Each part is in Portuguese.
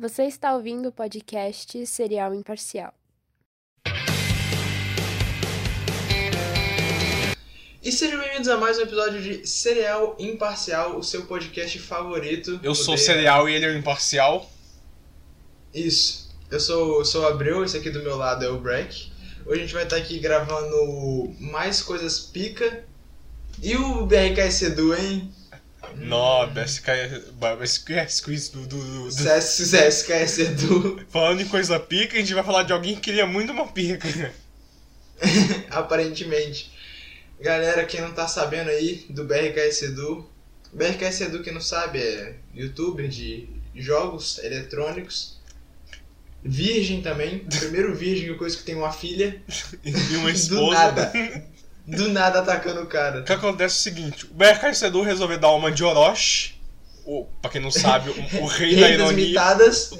Você está ouvindo o podcast Cereal Imparcial. E sejam bem-vindos a mais um episódio de Cereal Imparcial, o seu podcast favorito. Eu sou o Cereal e ele é o Imparcial. Isso. Eu sou o Abreu, esse aqui do meu lado é o Breck. Hoje a gente vai estar aqui gravando mais coisas pica. E o BRKsEDU, hein? Nó, BRKsEDU. BRKsEDU. Falando em coisa pica, a gente vai falar de alguém que queria muito uma pica. Aparentemente. Galera, quem não tá sabendo aí do BRKsEDU, BRKsEDU, quem não sabe, é youtuber de jogos eletrônicos, virgem também, primeiro virgem, coisa que tem uma filha e uma esposa. Do nada atacando o cara. O que acontece é o seguinte, o BRKsEDU resolveu dar uma de Orochi, pra quem não sabe, o rei da ironia. O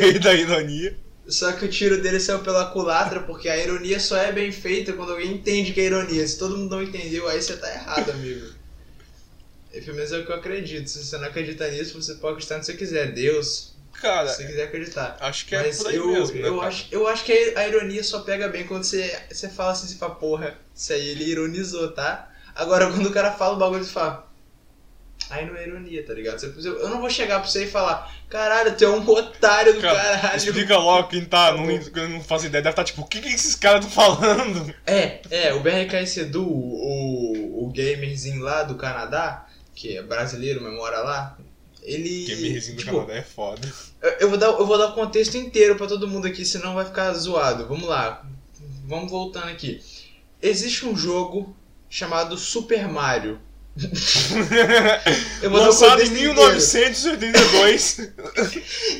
rei da ironia. Só que o tiro dele saiu pela culatra, porque a ironia só é bem feita quando alguém entende que é ironia. Se todo mundo não entendeu, aí você tá errado, amigo. E, pelo menos é o que eu acredito. Se você não acredita nisso, você pode acreditar no que você quiser. Deus, cara, se você quiser acreditar. Acho que é por aí mesmo, né, eu acho que a ironia só pega bem quando você fala assim, pra porra, isso aí ele ironizou, tá? Agora, quando o cara fala o bagulho, você fala... Aí não é ironia, tá ligado? Eu não vou chegar pra você e falar, caralho, tu é um otário do caralho. Explica logo quem tá, não faz ideia, deve estar tipo, o que esses caras estão falando? O BRKsEDU, o gamerzinho lá do Canadá, que é brasileiro, mas mora lá, ele... Gamerzinho do Canadá é foda. Eu vou dar o contexto inteiro pra todo mundo aqui, senão vai ficar zoado. Vamos lá, vamos voltando aqui. Existe um jogo chamado Super Mario. Lançado em 1982.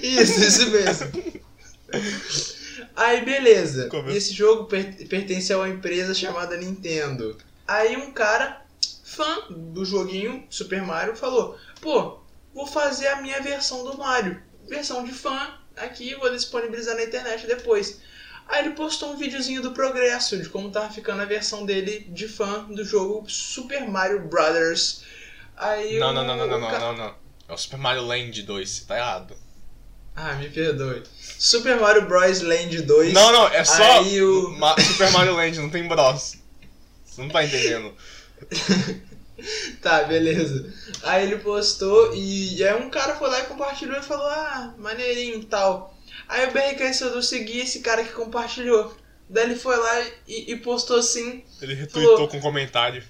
Isso mesmo. Aí beleza. Esse jogo pertence a uma empresa chamada Nintendo. Aí um cara, fã do joguinho Super Mario, falou: pô, vou fazer a minha versão do Mario, versão de fã aqui, vou disponibilizar na internet depois. Aí ele postou um videozinho do progresso, de como tava ficando a versão dele de fã do jogo Super Mario Brothers. Aí Não. É o Super Mario Land 2, tá errado. Ah, me perdoe. Super Mario Bros. Land 2. Não, é só aí Super Mario Land, não tem Bros. Você não tá entendendo. Tá, beleza. Aí ele postou e aí um cara foi lá e compartilhou e falou, ah, maneirinho e tal. Aí o BRKsEDU seguia esse cara que compartilhou. Daí ele foi lá e postou assim. Ele retweetou, falou, com comentário.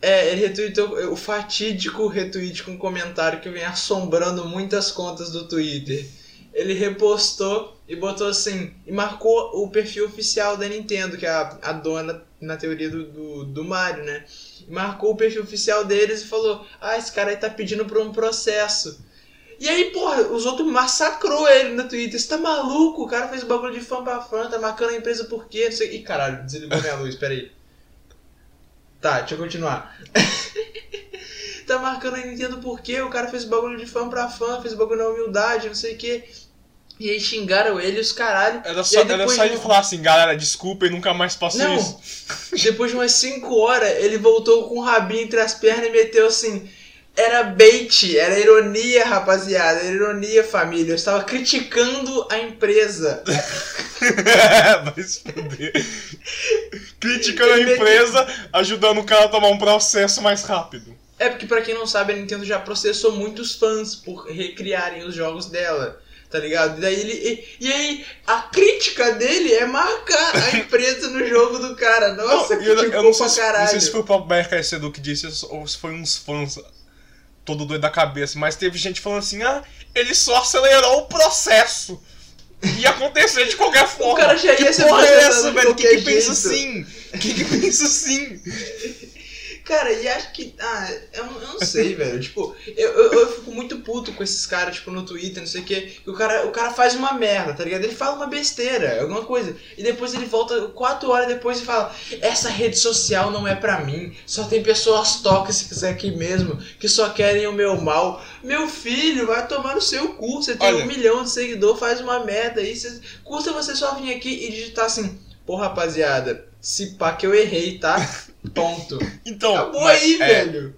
Ele retweetou o fatídico retweet com comentário que vem assombrando muitas contas do Twitter. Ele repostou e botou assim, e marcou o perfil oficial da Nintendo, que é a dona, na teoria, do Mario, né? Marcou o perfil oficial deles e falou, ah, esse cara aí tá pedindo por um processo. E aí, porra, os outros massacrou ele no Twitter. Você tá maluco? O cara fez o bagulho de fã pra fã, tá marcando a empresa por quê? Não sei... Ih, caralho, desligou minha luz, peraí. Tá, deixa eu continuar. Tá marcando a Nintendo por quê? O cara fez o bagulho de fã pra fã, fez o bagulho na humildade, não sei o quê. E aí xingaram ele, os caralho. Era só ele falar assim, galera, desculpa, eu nunca mais faço isso. Depois de umas 5 horas, ele voltou com o rabinho entre as pernas e meteu assim... Era bait, era ironia, rapaziada, era ironia, família. Eu estava criticando a empresa. Vai se foder. Criticando a empresa, ajudando o cara a tomar um processo mais rápido. É porque, pra quem não sabe, a Nintendo já processou muitos fãs por recriarem os jogos dela, tá ligado? Daí aí, a crítica dele é marcar a empresa no jogo do cara. Nossa, que ficou pra caralho. Não sei se foi o próprio BRKsEDU que disse ou se foi uns fãs... todo doido da cabeça, mas teve gente falando assim, ah, ele só acelerou o processo, ia acontecer de qualquer forma. O cara já ia ser processado, velho, que pensa assim? Que pensa assim? Cara, e acho que, eu não sei, velho, tipo, eu fico muito puto com esses caras, tipo, no Twitter, não sei o quê, que o cara faz uma merda, tá ligado? Ele fala uma besteira, alguma coisa, e depois ele volta 4 horas depois e fala, essa rede social não é pra mim, só tem pessoas tóxicas aqui mesmo, que só querem o meu mal. Meu filho, vai tomar no seu cu, você tem 1 milhão de seguidor, faz uma merda aí, custa você só vir aqui e digitar assim, pô, rapaziada, se pá que eu errei, tá? Ponto. Então, acabou aí, velho.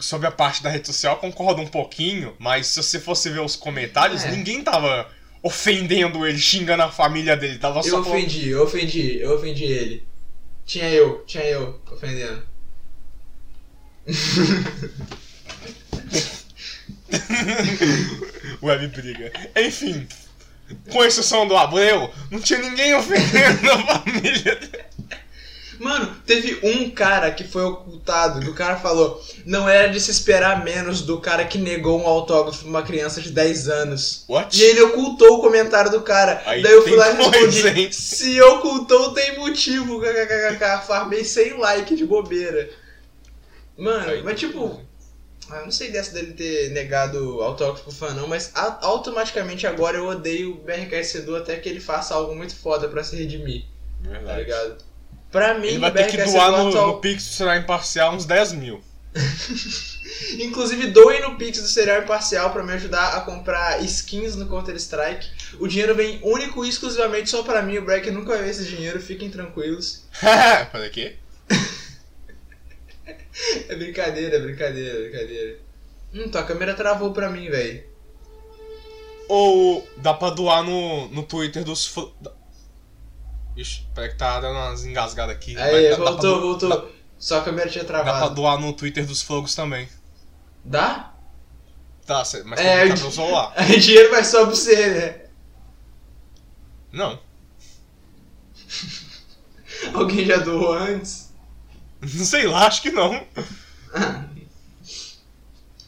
sobre a parte da rede social, concordo um pouquinho, mas se você fosse ver os comentários, ninguém tava ofendendo ele, xingando a família dele. Tava só eu ofendi ele. Tinha eu ofendendo. Web briga. Enfim, com exceção do Abreu, não tinha ninguém ofendendo a família dele. Mano, teve um cara que foi ocultado, e o cara falou, não era de se esperar menos do cara que negou um autógrafo pra uma criança de 10 anos. What? E ele ocultou o comentário do cara. Aí daí eu fui lá e respondi, se ocultou tem motivo, kkkk, farmei 100 likes de bobeira. Mano, aí, mas tipo, eu não sei dessa dele ter negado autógrafo pro fã não, mas automaticamente agora eu odeio o BRKsEDU até que ele faça algo muito foda pra se redimir. Verdade. Tá ligado? Pra mim, ele vai ter que doar no Pix do Cereal Imparcial uns 10 mil. Inclusive, doem no Pix do Cereal Imparcial pra me ajudar a comprar skins no Counter-Strike. O dinheiro vem único e exclusivamente só pra mim. O Breck nunca vai ver esse dinheiro, fiquem tranquilos. Fazer o quê? É brincadeira, é brincadeira, é brincadeira. Tua câmera travou pra mim, velho. Ou dá pra doar no Twitter dos... Ixi, peraí que tá dando umas engasgadas aqui. Aí, voltou. Só a câmera tinha travado. Dá pra doar no Twitter dos fogos também. Dá? Tá, mas tem que usar o celular. Aí o dinheiro vai só pra você, né? Não. Alguém já doou antes? Não sei lá, acho que não.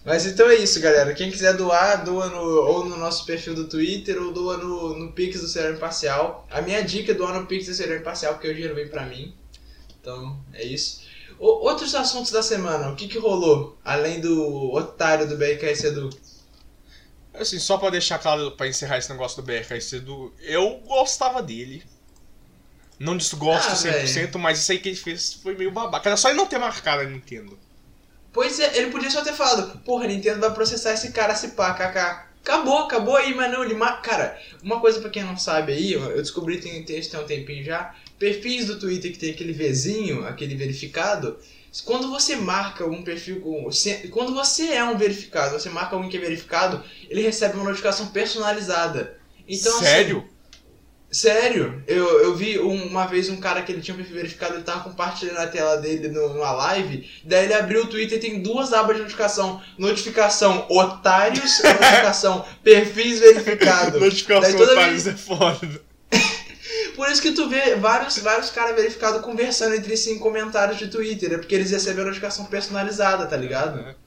Mas então é isso, galera. Quem quiser doar, doa ou no nosso perfil do Twitter ou doa no Pix do Cereal Imparcial. A minha dica é doar no Pix do Cereal Imparcial, porque o dinheiro vem pra mim. Então, é isso. Outros assuntos da semana. O que rolou? Além do otário do BRKsEDU. Assim, só pra deixar claro, pra encerrar esse negócio do BRKsEDU, eu gostava dele. Não desgosto 100%, véio. Mas isso aí que ele fez foi meio babaca. Era só ele não ter marcado a Nintendo. Pois é, ele podia só ter falado, porra, a Nintendo vai processar esse cara, se pá, kk. Acabou aí, mas não, ele... Cara, uma coisa pra quem não sabe aí, eu descobri tem um tempinho já, perfis do Twitter que tem aquele Vzinho, aquele verificado, quando você marca um perfil, quando você é um verificado, você marca alguém que é verificado, ele recebe uma notificação personalizada. Então, sério? Assim, sério, eu vi uma vez um cara que ele tinha um perfil verificado, ele tava compartilhando a tela dele numa live, daí ele abriu o Twitter e tem duas abas de notificação. Notificação otários e notificação perfis verificados. Notificação otários é foda. Por isso que tu vê vários caras verificados conversando entre si em comentários de Twitter, é porque eles receberam a notificação personalizada, tá ligado?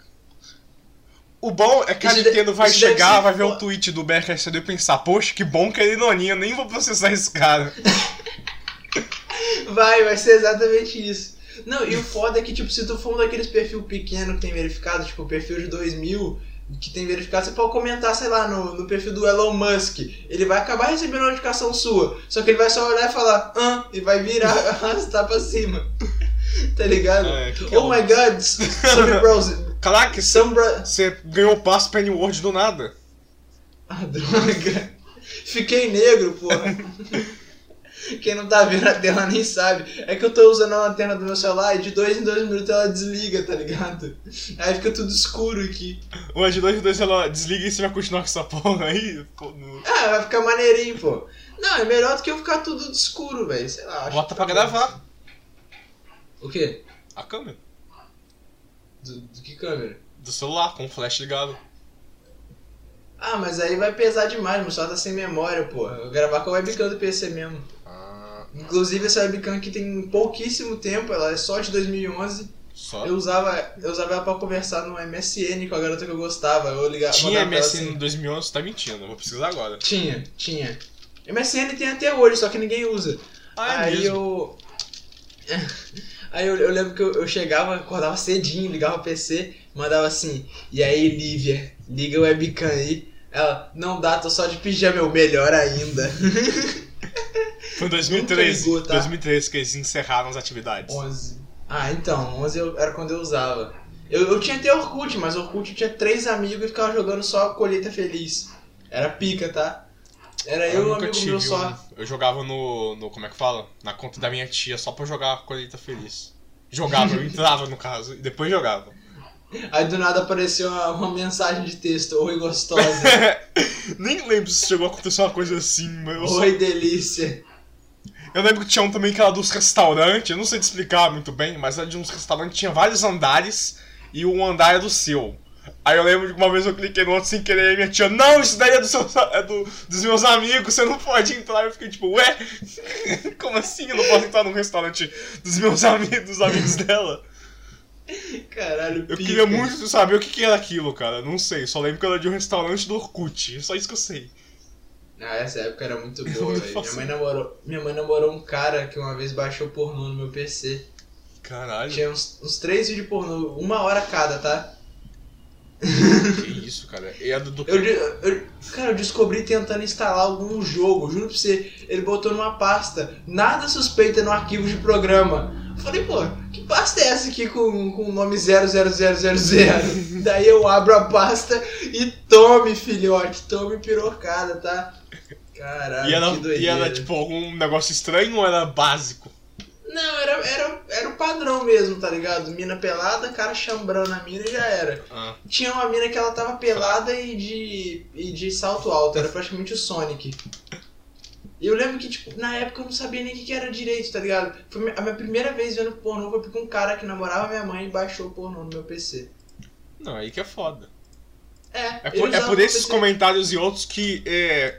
O bom é que a Nintendo vai chegar, vai ver o tweet do BRKsEDU e pensar, poxa, que bom que ele não aninha, nem vou processar esse cara. Vai ser exatamente isso. Não, e o foda é que, tipo, se tu for um daqueles perfil pequeno que tem verificado, tipo, perfil de 2000 que tem verificado, você pode comentar, sei lá, no perfil do Elon Musk. Ele vai acabar recebendo uma notificação sua, só que ele vai só olhar e falar, e vai virar, arrastar pra cima. Tá ligado? Oh my god, sobre browser. Caraca, você ganhou o passo Pennyworth do nada. Ah, droga. Fiquei negro, porra. Quem não tá vendo a tela nem sabe. É que eu tô usando a lanterna do meu celular e de 2 em 2 minutos ela desliga, tá ligado? Aí fica tudo escuro aqui. Ué, de 2 em 2 ela desliga e você vai continuar com essa porra aí? Vai ficar maneirinho, pô. Não, é melhor do que eu ficar tudo escuro, velho. Sei lá, acho bota que tá pra bom. Gravar. O quê? A câmera. Do que câmera? Do celular, com flash ligado. Ah, mas aí vai pesar demais, meu celular tá sem memória, pô. Eu vou gravar com a webcam do PC mesmo. Inclusive essa webcam aqui tem pouquíssimo tempo, ela é só de 2011. Só? Eu usava ela pra conversar no MSN com a garota que eu gostava. Tinha MSN assim. Em 2011? Tá mentindo, eu vou precisar agora. Tinha. MSN tem até hoje, só que ninguém usa. Aí eu lembro que eu chegava, acordava cedinho, ligava o PC, mandava assim, e aí Lívia, liga o webcam aí. Ela, não dá, tô só de pijama, meu melhor ainda. Foi em 2013, ligou, tá? 2013 que eles encerraram as atividades. 11. Ah, então, 11 era quando eu usava. Eu tinha até Orkut, mas Orkut eu tinha 3 amigos e ficava jogando só Colheita Feliz. Era pica, tá? Era eu e um amigo meu só. Eu jogava no... Como é que fala? Na conta da minha tia, só pra jogar Colheita Feliz. Jogava, eu entrava no caso, e depois jogava. Aí do nada apareceu uma mensagem de texto, oi gostosa. Nem lembro se chegou a acontecer uma coisa assim, mas... Oi delícia. Eu lembro que tinha um também que era dos restaurantes, eu não sei te explicar muito bem, mas era de uns restaurantes, tinha vários andares e um andar é do seu. Aí eu lembro de uma vez eu cliquei no outro sem querer e minha tia, não, isso daí é, dos meus amigos, você não pode entrar. Eu fiquei tipo, ué? Como assim eu não posso entrar num restaurante dos meus amigos, dos amigos dela? Caralho, eu queria muito saber o que era aquilo, cara. Não sei, só lembro que era de um restaurante do Orkut, é só isso que eu sei. Ah, essa época era muito boa, velho. Minha mãe namorou um cara que uma vez baixou pornô no meu PC. Caralho. Tinha uns 3 vídeos pornô, 1 hora cada, tá? Que isso, cara? É do... eu descobri tentando instalar algum jogo, juro pra você. Ele botou numa pasta, nada suspeita no arquivo de programa. Eu falei, pô, que pasta é essa aqui com o nome 00000? Daí eu abro a pasta e tome, filhote, tome pirocada, tá? Caralho, que doideira. E era tipo algum negócio estranho ou era básico? Não, era o padrão mesmo, tá ligado? Mina pelada, cara chambrando a mina e já era. Ah. Tinha uma mina que ela tava pelada e de salto alto, era praticamente o Sonic. E eu lembro que, tipo, na época eu não sabia nem o que era direito, tá ligado? Foi a minha primeira vez vendo pornô foi porque um cara que namorava minha mãe e baixou o pornô no meu PC. Não, aí que é foda. É por esses comentários e outros que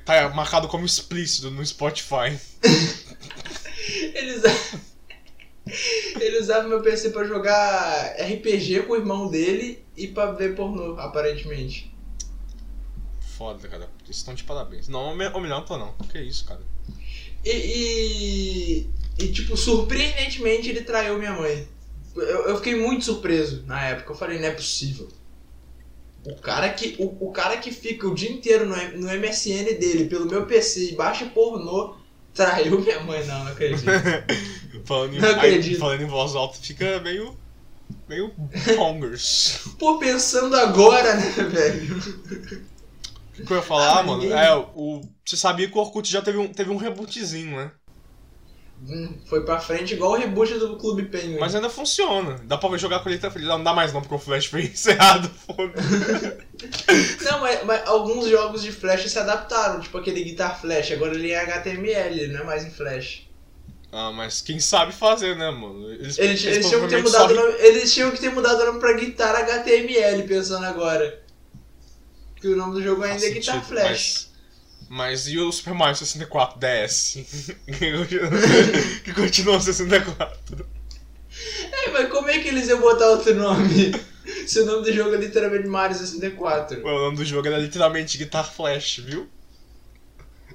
tá marcado como explícito no Spotify. Ele usava meu PC pra jogar RPG com o irmão dele e pra ver pornô, aparentemente. Foda, cara. Vocês estão de parabéns. Não, ou melhor, não. Que isso, cara. E tipo, surpreendentemente ele traiu minha mãe. Eu fiquei muito surpreso na época. Eu falei, não é possível. O cara que fica o dia inteiro no MSN dele, pelo meu PC, e baixa pornô, traiu minha mãe, não acredito. Falando em voz alta fica meio pongers. Pô, pensando agora, né, velho? O que eu ia falar, mano? Ninguém... Você sabia que o Orkut já teve um rebootzinho, né? Foi pra frente igual o reboot do Clube Penguin. Mas ainda funciona. Dá pra jogar Colheita Feliz. Não dá mais não, porque o Flash foi encerrado. Não, mas alguns jogos de Flash se adaptaram. Tipo aquele Guitar Flash. Agora ele é HTML, ele não é mais em Flash. Ah, mas quem sabe fazer, né, mano? Eles tinham que ter mudado o nome pra Guitar HTML, pensando agora. Que o nome do jogo ainda é Guitar Flash. Mas e o Super Mario 64 DS? Que continua 64. É, mas como é que eles iam botar outro nome? Se o nome do jogo é literalmente Mario 64. Ué, o nome do jogo era literalmente Guitar Flash, viu?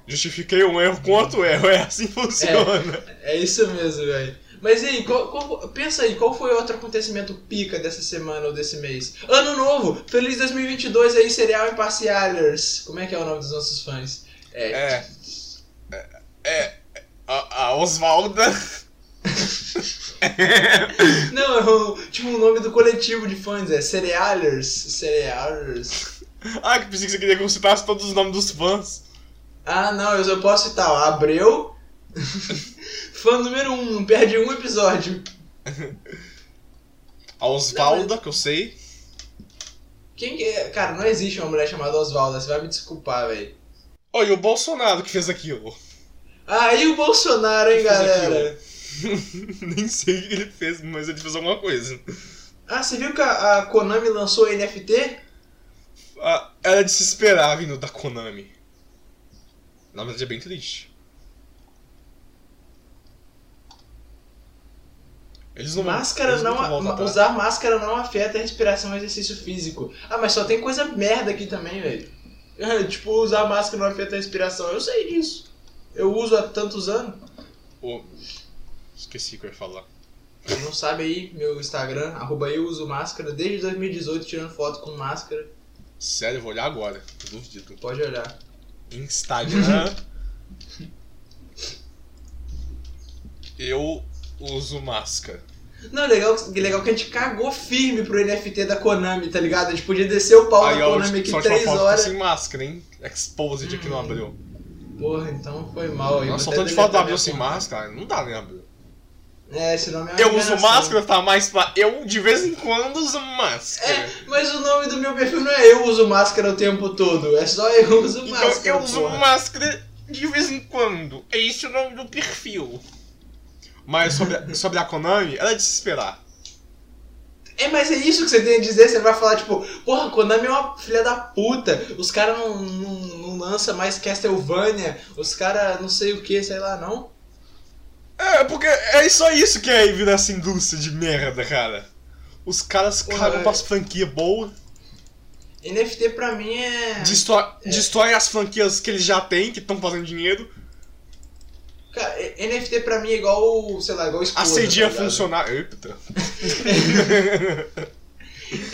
Justifiquei um erro com outro erro, é assim que funciona. É isso mesmo, velho. Mas e aí, pensa aí, qual foi outro acontecimento pica dessa semana ou desse mês? Ano novo! Feliz 2022 aí, Cereal Imparcialers! Como é que é o nome dos nossos fãs? A Osvalda... Não, tipo o nome do coletivo de fãs, é Cerealers. Ah, que pensei que você queria que eu citasse todos os nomes dos fãs. Ah, não, eu só posso citar, ó, Abreu... Fã número 1, não perde um episódio. A Osvalda, que eu sei. Quem que é? Cara, não existe uma mulher chamada Osvalda, você vai me desculpar, velho. Olha, e o Bolsonaro que fez aquilo. Ah, e o Bolsonaro, hein, galera? Nem sei o que ele fez, mas ele fez alguma coisa. Ah, você viu que a Konami lançou a NFT? Ah, era de se esperar vindo da Konami. Na verdade é bem triste. Usar máscara não afeta a respiração e exercício físico. Ah, mas só tem coisa merda aqui também, velho. Tipo, usar máscara não afeta a respiração. Eu sei disso. Eu uso há tantos anos. Oh, esqueci o que eu ia falar. Não sabe aí, meu Instagram, @ eu uso máscara desde 2018 tirando foto com máscara. Sério, eu vou olhar agora. Duvido. Pode olhar. Instagram. Eu uso máscara. Não, legal que a gente cagou firme pro NFT da Konami, tá ligado? A gente podia descer o pau da Konami aqui 3 horas. Sem máscara, hein? Exposed aqui no Abril. Porra, então foi mal. Nossa, só tanto de foto do Abril sem máscara, não dá, né, Abril? É, esse nome é eu uso máscara, tá? Mas pra... eu de vez em quando uso máscara. É, mas o nome do meu perfil não é eu uso máscara o tempo todo. É só eu uso máscara. Então, eu uso máscara de vez em quando. É esse o nome do perfil. Mas sobre a Konami, ela é de se esperar. É, mas é isso que você tem a dizer. Você vai falar, tipo, porra, Konami é uma filha da puta. Os caras não lançam mais Castlevania. Os caras não sei o que, sei lá, não. É, porque é só isso que é vir nessa indústria de merda, cara. Os caras cagam pras franquias boas. NFT pra mim é... Destrói as franquias que eles já têm, que estão fazendo dinheiro. Cara, NFT pra mim é igual, sei lá, igual... Assedia funcionário... Eita.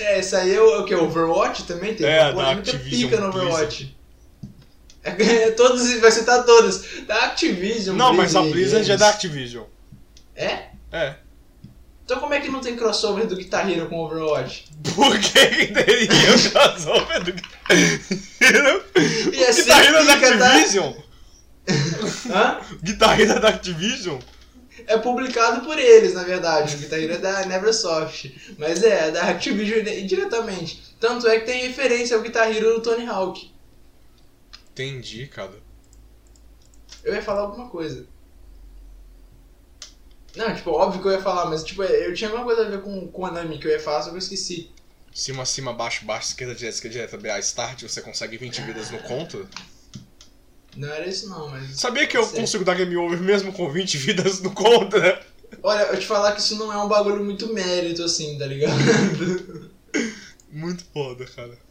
É, isso aí é o que? Overwatch também? Tem uma coisa muito pica no Overwatch. Todos, vai citar todas. Da Activision. Não, Blizzard, mas a Blizzard já é da Activision. É? É. Então como é que não tem crossover do Guitar Hero com Overwatch? Por que teria crossover do Guitar Hero? O Guitar Hero é da Activision? Hã? Guitar Hero é da Activision? É publicado por eles, na verdade. O Guitar Hero é da Neversoft. Mas é da Activision diretamente. Tanto é que tem referência ao Guitar Hero do Tony Hawk. Entendi, cara. Eu ia falar alguma coisa. Não, tipo, óbvio que eu ia falar, mas tipo, eu tinha alguma coisa a ver com Konami que eu ia falar, só que eu esqueci. Cima, cima, baixo, baixo, esquerda, direita, BA, start, você consegue 20 vidas no conto? Não era isso não, mas... Sabia que eu consigo dar game over mesmo com 20 vidas no conto, né? Olha, eu te falar que isso não é um bagulho muito mérito, assim, tá ligado? Muito foda, cara.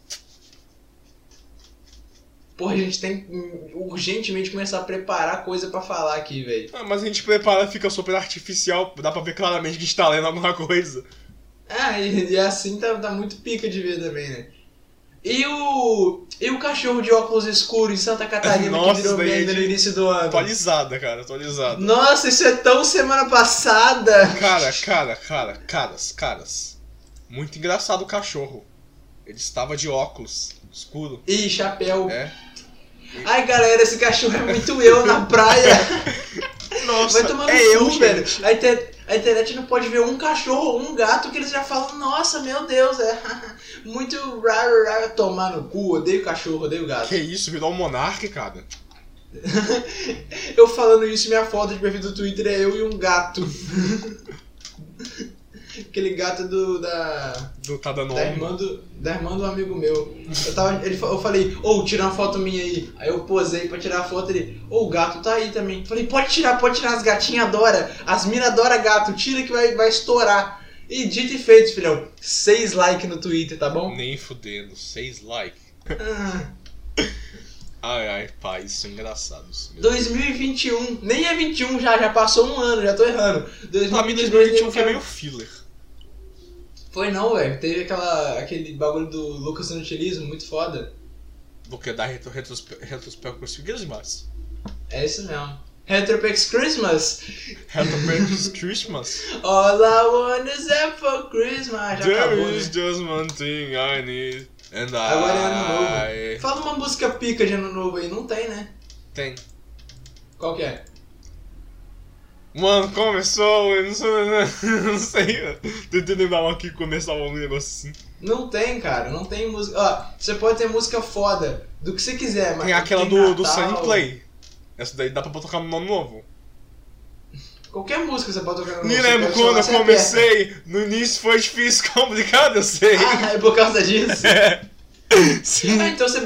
Porra, a gente tem que urgentemente começar a preparar coisa pra falar aqui, velho. Ah, mas a gente prepara, fica super artificial, dá pra ver claramente que a gente tá lendo alguma coisa. Ah, e assim tá muito pica de ver também, né? E o cachorro de óculos escuros em Santa Catarina que virou merda no início do ano? Atualizada, cara, atualizada. Nossa, isso é tão semana passada! Caras. Muito engraçado o cachorro. Ele estava de óculos escuro. Ih, chapéu. É. Ai, galera, esse cachorro é muito eu na praia. Nossa, vai tomar no cu, velho. A internet não pode ver um cachorro ou um gato que eles já falam, nossa, meu Deus, é muito raro tomar no cu. Odeio cachorro, odeio gato. Que isso, virou um monarca, cara. Eu falando isso, minha foto de perfil do Twitter é eu e um gato. Aquele gato da irmã do amigo meu. Eu falei, tira uma foto minha aí. Aí eu posei pra tirar a foto dele. O gato tá aí também. Falei, pode tirar, as gatinhas adoram. As minas adoram gato, tira que vai estourar. E dito e feito, filhão. 6 likes no Twitter, tá bom? Nem fudendo, 6 likes. Ai, pai, isso é engraçado. Isso mesmo. 2021, nem é 21 já passou um ano, já tô errando. 2021 foi meio filler. Foi não, velho. Teve aquele bagulho do Lucas Santilismo, muito foda. Porque dá Retrospect Christmas. É isso mesmo. Retrospect Christmas. Retrospect Christmas. All I want is that for Christmas. Já There acabou, is né? Just one thing I need. Agora é ano novo. Fala uma música pica de ano novo aí. Não tem, né? Tem. Qual que é? Mano, começou, eu não sei. Tentando lembrar uma que começava um negócio assim. Não tem, cara, não tem música. Ó, você pode ter música foda do que você quiser, mas. Tem aquela do Sonic Play. Essa daí dá pra tocar no nome novo. Qualquer música você pode tocar no nome novo. Me lembro quando eu comecei, no início foi difícil, complicado, eu sei. Ah, é por causa disso? É. Sim. Ah, então você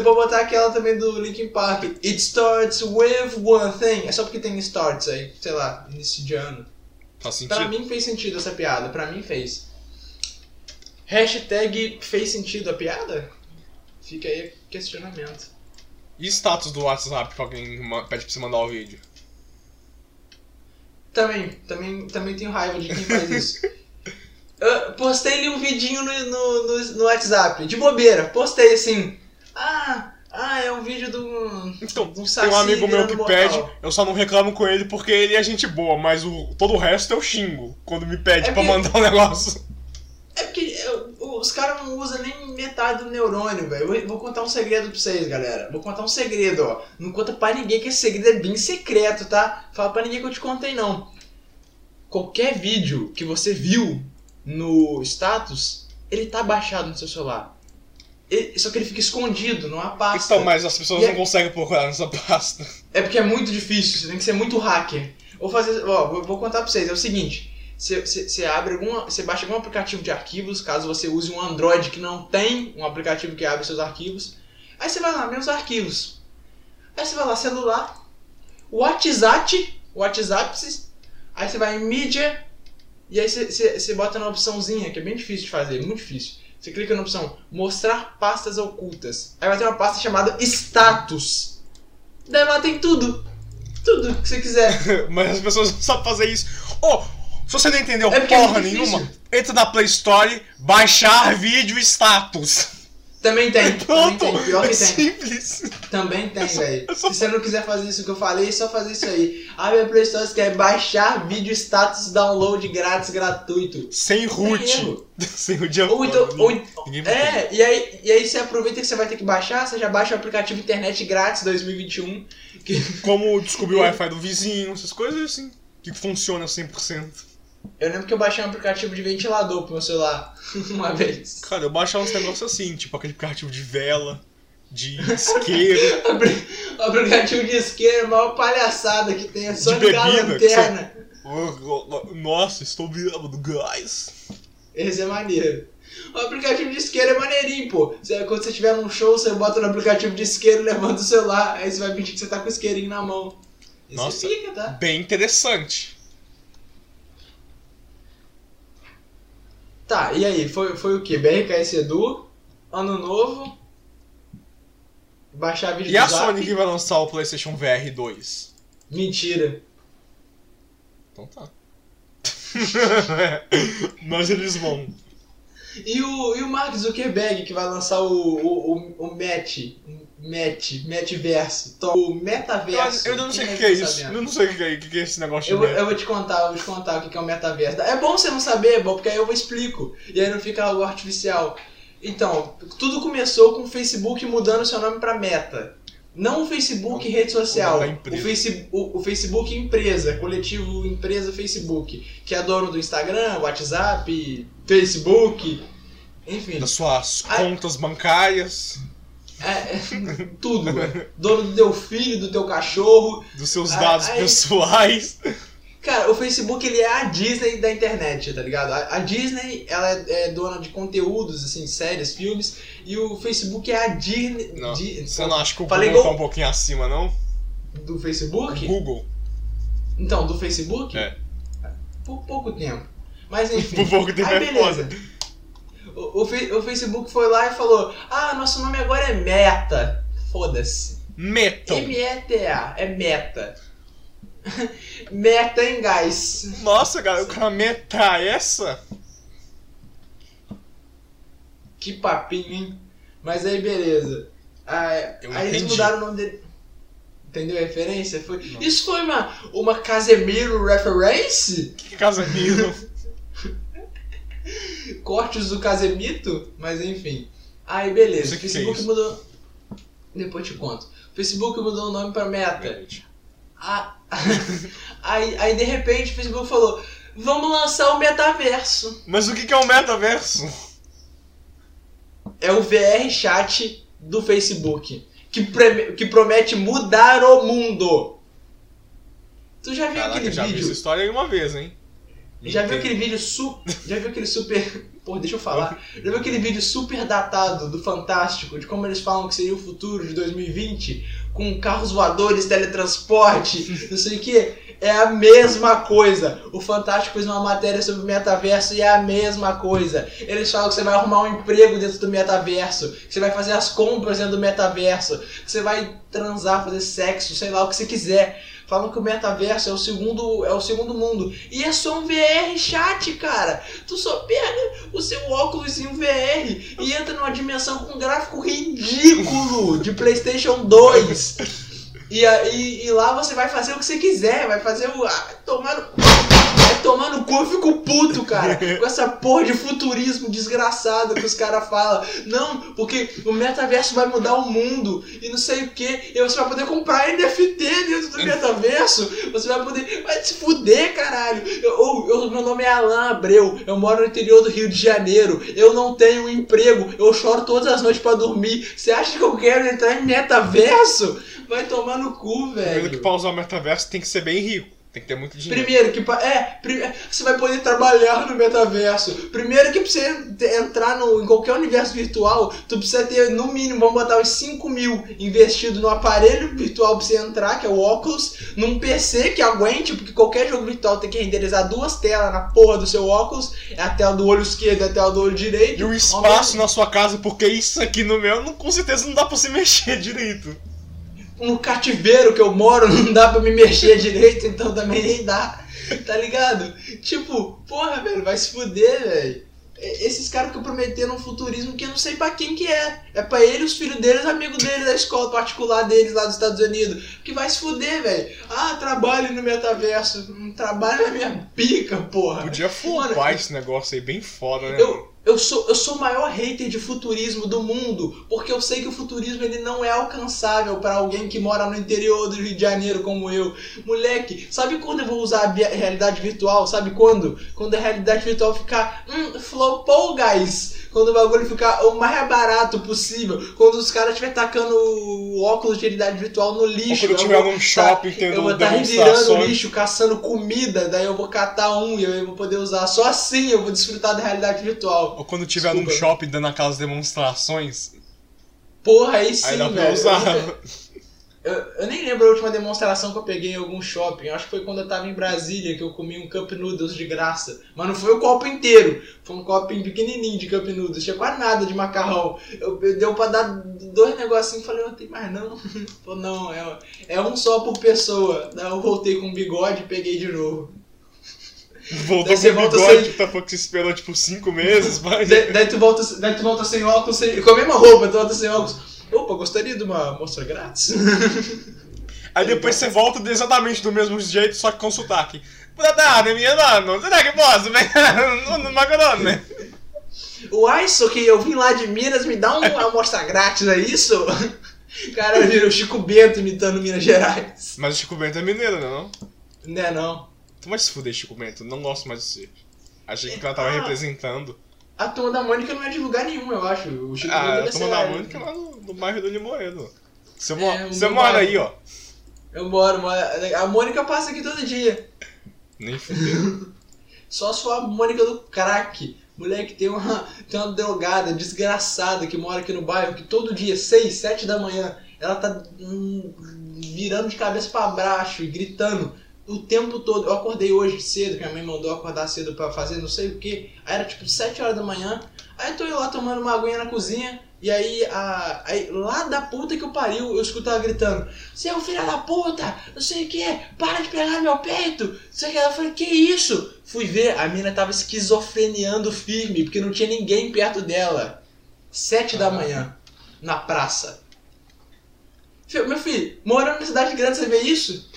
pode botar aquela também do Linkin Park. It starts with one thing. É só porque tem starts aí, sei lá, início de ano. Faz sentido. Pra mim fez sentido essa piada, pra mim fez. Hashtag fez sentido a piada? Fica aí questionamento. E status do WhatsApp que alguém pede pra você mandar o vídeo? Também tenho raiva de quem faz isso. Eu postei-lhe um vidinho no WhatsApp, de bobeira, postei assim, é um vídeo de um saci. Tem um amigo meu que pede, eu só não reclamo com ele porque ele é gente boa, mas todo o resto eu xingo quando me pede pra mandar um negócio. É porque os caras não usam nem metade do neurônio, velho. Eu vou contar um segredo pra vocês, galera. Vou contar um segredo, ó. Não conta pra ninguém que esse segredo é bem secreto, tá? Fala pra ninguém que eu te contei, não. qualquer vídeo que você viu no status, ele tá baixado no seu celular. Só que ele fica escondido numa pasta. Então, mas as pessoas não conseguem procurar nessa pasta. É porque é muito difícil, você tem que ser muito hacker. Vou contar pra vocês, é o seguinte. Você baixa algum aplicativo de arquivos, caso você use um Android que não tem um aplicativo que abre seus arquivos. Aí você vai lá, meus arquivos. Aí você vai lá, celular, WhatsApp, aí você vai em mídia, e aí você bota na opçãozinha, que é bem difícil de fazer, muito difícil. Você clica na opção mostrar pastas ocultas. Aí vai ter uma pasta chamada status. Daí lá tem tudo. Tudo que você quiser. Mas as pessoas não sabem fazer isso. Oh, se você não entendeu porra nenhuma, entra na Play Store, baixar vídeo status. Também tem. Pronto. Também tem. Pior que tem. Simples. Também tem, velho. Se você não quiser fazer isso que eu falei, é só fazer isso aí. Abre a Play Store, você quer baixar vídeo status, download grátis, gratuito. Sem root. Sem root. E aí você aproveita que você vai ter que baixar, você já baixa o aplicativo Internet Grátis 2021. Como descobrir o Wi-Fi do vizinho, essas coisas assim, que funciona 100%. Eu lembro que eu baixei um aplicativo de ventilador pro meu celular uma vez. Cara, eu baixava uns negócios assim, tipo aquele aplicativo de vela, de isqueiro. O aplicativo de isqueiro é a maior palhaçada que tem, é só ligar a lanterna. Nossa, estou virando do gás. Esse é maneiro. O aplicativo de isqueiro é maneirinho, pô. Quando você estiver num show, você bota no aplicativo de isqueiro, levanta o celular, aí você vai pedir que você tá com o isqueirinho na mão. E nossa, você fica, tá? Bem interessante. Tá, e aí? Foi o que? BRKsEDU, Ano Novo, baixar vídeo do Zap. E a Sony que vai lançar o PlayStation VR 2? Mentira. Então tá. Mas eles vão. E o Mark Zuckerberg que vai lançar o Metaverso. O Metaverso. Eu não sei o que é isso. Eu não sei o que é esse negócio. Eu vou te contar, o que é o Metaverso. É bom você não saber, é bom, porque aí eu explico. E aí não fica algo artificial. Então, tudo começou com o Facebook mudando seu nome pra Meta. Não o Facebook rede social. O Facebook empresa, coletivo empresa Facebook. Que é dono do Instagram, WhatsApp, Facebook, enfim. Das suas contas bancárias. É tudo, velho. Dono do teu filho, do teu cachorro. Dos seus dados pessoais. Cara, o Facebook, ele é a Disney da internet, tá ligado? A Disney, ela é dona de conteúdos, assim, séries, filmes. E o Facebook é a Disney... Não, você não acha que o Google tá um pouquinho acima, não? Do Facebook? Google. Então, do Facebook? É. Por pouco tempo. Mas, enfim. Por pouco tempo é foda. O Facebook foi lá e falou: ah, nosso nome agora é Meta. Foda-se. Meta. M-E-T-A. É Meta. Meta em gás. Nossa, cara, o cara meta essa? Que papinho, hein? Mas aí, beleza. Aí eles mudaram o nome dele. Entendeu a referência? Isso foi uma Casemiro reference? Que Casemiro? Cortes do Casemito, mas enfim. Aí beleza, o Facebook mudou. Depois te conto. O Facebook mudou o nome pra Meta. Aí de repente o Facebook falou: vamos lançar o Metaverso. Mas o que é o Metaverso? É o VR Chat do Facebook que promete mudar o mundo. Tu já viu aquele vídeo? Já vi essa história aí uma vez, hein? Já viu aquele vídeo super datado do Fantástico, de como eles falam que seria o futuro de 2020, com carros voadores, teletransporte, não sei o que? É a mesma coisa. O Fantástico fez uma matéria sobre o Metaverso e é a mesma coisa. Eles falam que você vai arrumar um emprego dentro do Metaverso, que você vai fazer as compras dentro do Metaverso, que você vai transar, fazer sexo, sei lá, o que você quiser. Falam que o Metaverso é o segundo mundo. E é só um VR chat, cara. Tu só pega o seu óculos em um VR e entra numa dimensão com um gráfico ridículo de PlayStation 2. E lá você vai fazer o que você quiser. Vai fazer o... Ah, tomar... Vai tomar no cu, eu fico puto, cara, com essa porra de futurismo desgraçado que os caras falam. Não, porque o metaverso vai mudar o mundo e não sei o que, e você vai poder comprar NFT dentro do metaverso, você vai poder... Vai se fuder, caralho. Meu nome é Alan Abreu, eu moro no interior do Rio de Janeiro, eu não tenho um emprego, eu choro todas as noites pra dormir. Você acha que eu quero entrar em metaverso? Vai tomar no cu, velho. Primeiro que pra usar o metaverso tem que ser bem rico. Tem que ter muito dinheiro. Primeiro que... você vai poder trabalhar no metaverso. Primeiro que pra você entrar em qualquer universo virtual, tu precisa ter, no mínimo, vamos botar uns 5 mil investido no aparelho virtual pra você entrar, que é o óculos, num PC que aguente, porque qualquer jogo virtual tem que renderizar duas telas na porra do seu óculos. É a tela do olho esquerdo e a tela do olho direito. E o espaço na sua casa, porque isso aqui no meu, com certeza não dá pra se mexer direito. No cativeiro que eu moro não dá pra me mexer direito, então também nem dá, tá ligado? Tipo, porra, velho, vai se fuder, velho. Esses caras que prometeram um futurismo que eu não sei pra quem que é. É pra ele, os filhos deles, amigo deles, da escola particular deles lá dos Estados Unidos. Que vai se fuder, velho. Ah, trabalho no metaverso. Trabalho na minha pica, porra. Podia fumar esse negócio aí, bem foda, né? Eu sou o maior hater de futurismo do mundo, porque eu sei que o futurismo ele não é alcançável para alguém que mora no interior do Rio de Janeiro como eu. Moleque, sabe quando eu vou usar a realidade virtual? Sabe quando? Quando a realidade virtual ficar flopou, guys. Quando o bagulho ficar o mais barato possível. Quando os caras estiverem tacando o óculos de realidade virtual no lixo. Ou quando eu tiver num shopping, eu vou estar revirando o lixo, caçando comida, daí eu vou catar um e eu vou poder usar. Só assim eu vou desfrutar da realidade virtual. Ou quando tiver num shopping dando aquelas demonstrações. Porra, aí sim, velho. Eu nem lembro a última demonstração que eu peguei em algum shopping. Eu acho que foi quando eu tava em Brasília, que eu comi um Cup Noodles de graça. Mas não foi o copo inteiro. Foi um copinho pequenininho de Cup Noodles. Tinha quase nada de macarrão. Deu pra dar dois negocinhos. Falei, não tem mais não. Falei, não, é um só por pessoa. Daí eu voltei com um bigode e peguei de novo. Voltou com o bigode, sem... que você esperou tipo 5 meses, mas... Daí tu volta sem óculos, com a mesma roupa, tu volta sem óculos. Opa, gostaria de uma mostra grátis? Aí depois você volta exatamente do mesmo jeito, só que com sotaque. Será que posso? Não macarrão, né? Uai, só que eu vim lá de Minas, me dá uma mostra grátis, é isso? Cara, virou o Chico Bento imitando Minas Gerais. Mas o Chico Bento é mineiro, não? Não é não. Tu vai se fuder, Chico Bento, não gosto mais de você. Achei que ela tava representando. A turma da Mônica não é de lugar nenhum, eu acho. O Chico Bento, a turma da Mônica é lá no bairro do Limoeiro. Você mora aí, ó. Eu moro. A Mônica passa aqui todo dia. Nem fudeu. Só a sua Mônica do crack. Moleque, tem uma drogada desgraçada que mora aqui no bairro, que todo dia, 6, 7 da manhã, ela tá virando de cabeça pra baixo e gritando. O tempo todo, eu acordei hoje cedo, minha mãe mandou acordar cedo pra fazer não sei o que. Aí era tipo 7 horas da manhã, aí tô eu lá tomando uma aguinha na cozinha, e aí lá da puta que eu pariu, eu escuto ela gritando, seu filho da puta, não sei o que, para de pegar meu peito, sei que ela falou, que isso? Fui ver, a mina tava esquizofreniando firme, porque não tinha ninguém perto dela. 7 da manhã, na praça. Meu filho, morando na cidade grande, você vê isso?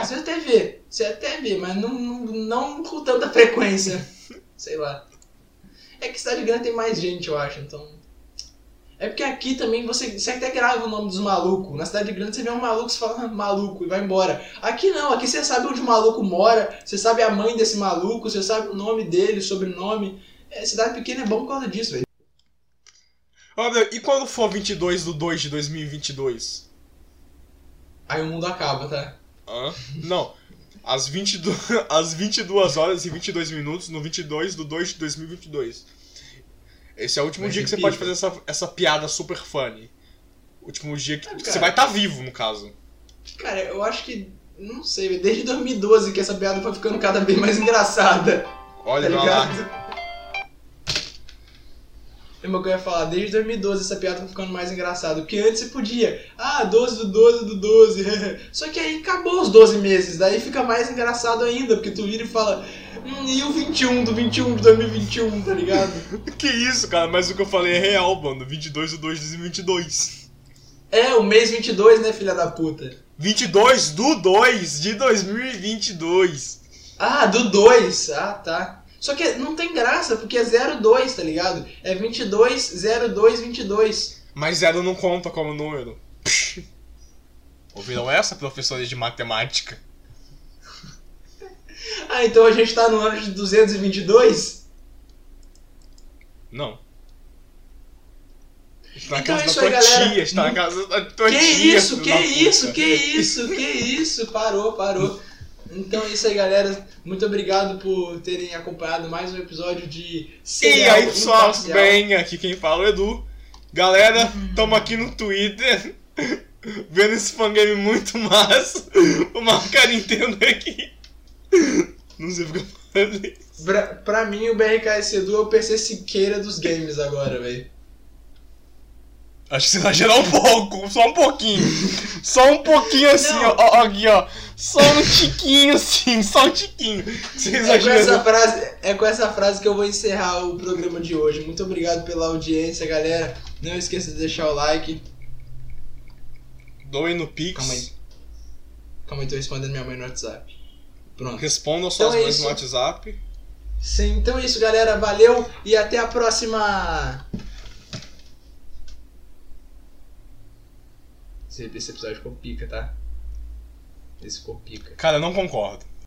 Às vezes até vê, você até vê, mas não com tanta frequência, sei lá. É que cidade grande tem mais gente, eu acho, então... É porque aqui também você até grava o nome dos malucos. Na cidade grande você vê um maluco, você fala maluco e vai embora. Aqui não, aqui você sabe onde o maluco mora, você sabe a mãe desse maluco, você sabe o nome dele, o sobrenome. Cidade pequena é bom por causa disso, velho. Olha, e quando for 22/2/2022? Aí o mundo acaba, tá? Não, às 22 horas e 22 minutos, no 22/2/2022. Esse é o último dia que você pode fazer essa piada super funny. O último dia que você vai estar vivo, no caso. Cara, eu acho que, não sei, desde 2012 que essa piada foi ficando cada vez mais engraçada. Olha lá. Lembra que eu ia falar, desde 2012 essa piada tá ficando mais engraçada. Porque antes você podia, 12/12/12. Só que aí acabou os 12 meses, daí fica mais engraçado ainda, porque tu vira e fala, e o 21/21/2021, tá ligado? Que isso, cara, mas o que eu falei é real, mano, 22/2/2022. É, o mês 22, né, filha da puta? 22/2/2022. Ah, do 2. Ah, tá. Só que não tem graça, porque é 02, tá ligado? É 22, 02, 22. Mas 0 não conta como número. Ouviram essa, professores de matemática? Ah, então a gente tá no ano de 222? Não. Está então na casa da tua tia, está na casa da tua tia. Que isso? Parou. Então é isso aí, galera. Muito obrigado por terem acompanhado mais um episódio de Cereal Imparcial. E aí, pessoal, tudo bem? Aqui quem fala é o Edu. Galera, tamo aqui no Twitter vendo esse fangame muito massa. O marcar Nintendo aqui. Não sei o que eu falei. Pra mim, o BRKsEDU é o PC Siqueira dos games agora, velho. Acho que você vai gerar um pouco, só um pouquinho. Só um pouquinho assim, ó, aqui, ó. Só um tiquinho assim, só um tiquinho. É com essa frase que eu vou encerrar o programa de hoje. Muito obrigado pela audiência, galera. Não esqueça de deixar o like. Doem no Pix. Calma aí, tô respondendo minha mãe no WhatsApp. Pronto. Respondam suas mães no WhatsApp. Sim, então é isso, galera. Valeu e até a próxima. Esse episódio ficou pica, tá? Cara, eu não concordo.